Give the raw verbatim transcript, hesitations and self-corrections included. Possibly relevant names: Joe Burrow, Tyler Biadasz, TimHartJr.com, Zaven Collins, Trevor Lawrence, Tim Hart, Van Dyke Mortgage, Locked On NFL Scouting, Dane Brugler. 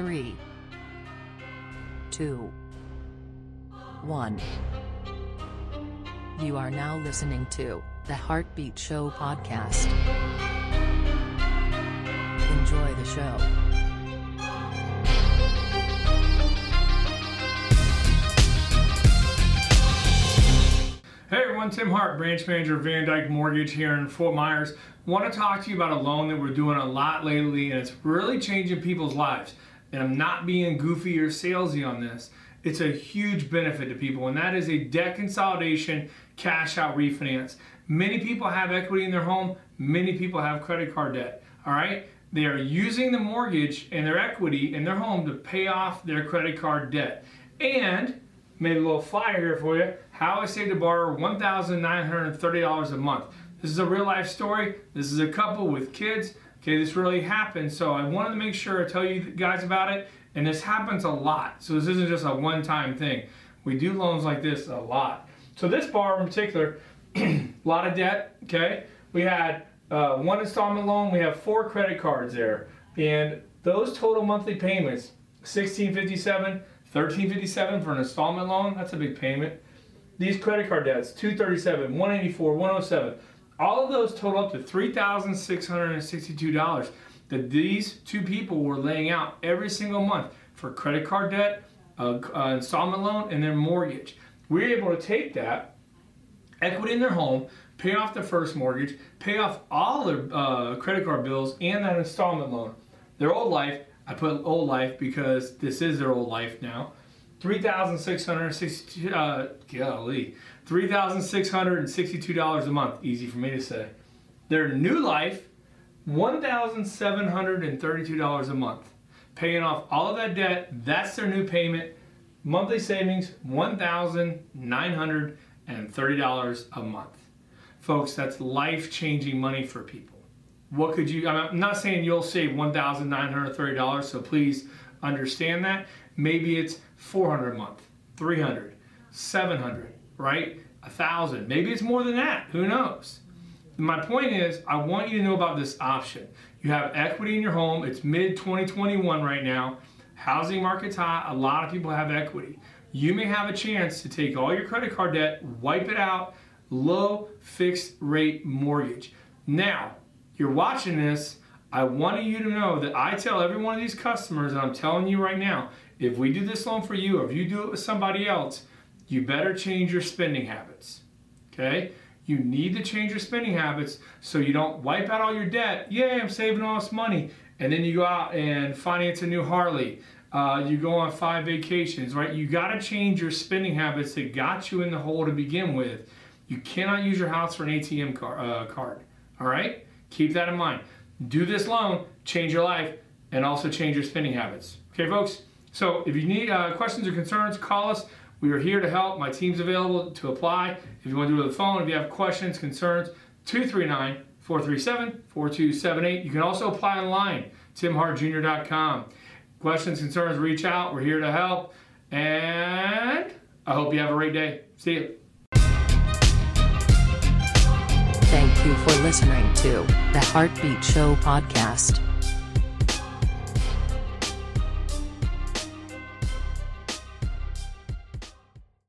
three, two, one. You are now listening to the Heartbeat Show podcast. Enjoy the show. Hey everyone, Tim Hart, branch manager of Van Dyke Mortgage here in Fort Myers. I want to talk to you about a loan that we're doing a lot lately, and it's really changing people's lives. And I'm not being goofy or salesy on this. It's a huge benefit to people, and that is a debt consolidation cash out refinance. Many people have equity in their home. Many people have credit card debt. All right? They are using the mortgage and their equity in their home to pay off their credit card debt. And made a little flyer here for you. How I saved the borrower one thousand nine hundred thirty dollars a month. This is a real life story. This is a couple with kids. Okay, this really happened. So I wanted to make sure I tell you guys about it. And this happens a lot. So this isn't just a one-time thing. We do loans like this a lot. So this borrower in particular, a lot of debt. Okay, we had uh, one installment loan. We have four credit cards there, and those total monthly payments: sixteen fifty-seven. thirteen fifty-seven for an installment loan, that's a big payment. These credit card debts, two thirty-seven, one eighty-four, one oh seven, all of those total up to three thousand six hundred sixty-two dollars that these two people were laying out every single month for credit card debt, uh, uh, installment loan, and their mortgage. We were able to take that equity in their home, pay off the first mortgage, pay off all their uh, credit card bills, and that installment loan. Their old life, I put old life because this is their old life now. three thousand six hundred sixty-two dollars uh, golly, three thousand six hundred sixty-two dollars a month. Easy for me to say. Their new life, one thousand seven hundred thirty-two dollars a month. Paying off all of that debt, that's their new payment. Monthly savings, one thousand nine hundred thirty dollars a month. Folks, that's life-changing money for people. What could you, I'm not saying you'll save one thousand nine hundred thirty dollars, so please understand that. Maybe it's four hundred dollars a month, three hundred dollars, seven hundred dollars, right? one thousand dollars. Maybe it's more than that. Who knows? My point is, I want you to know about this option. You have equity in your home. It's mid twenty twenty-one right now. Housing market's high. A lot of people have equity. You may have a chance to take all your credit card debt, wipe it out, low fixed rate mortgage. Now, you're watching this, I want you to know that I tell every one of these customers, and I'm telling you right now, if we do this loan for you, or if you do it with somebody else, you better change your spending habits, okay? You need to change your spending habits so you don't wipe out all your debt. Yay, I'm saving all this money. And then you go out and finance a new Harley. Uh, you go on five vacations, right? You gotta change your spending habits that got you in the hole to begin with. You cannot use your house for an A T M car, uh, card, all right? Keep that in mind. Do this loan, change your life, and also change your spending habits. Okay, folks? So if you need uh, questions or concerns, call us. We are here to help. My team's available to apply. If you want to do it on the phone, if you have questions, concerns, two three nine, four three seven, four two seven eight. You can also apply online, Tim Hart Jr dot com. Questions, concerns, reach out. We're here to help. And I hope you have a great day. See you. Thank you for listening to the Heartbeat Show podcast.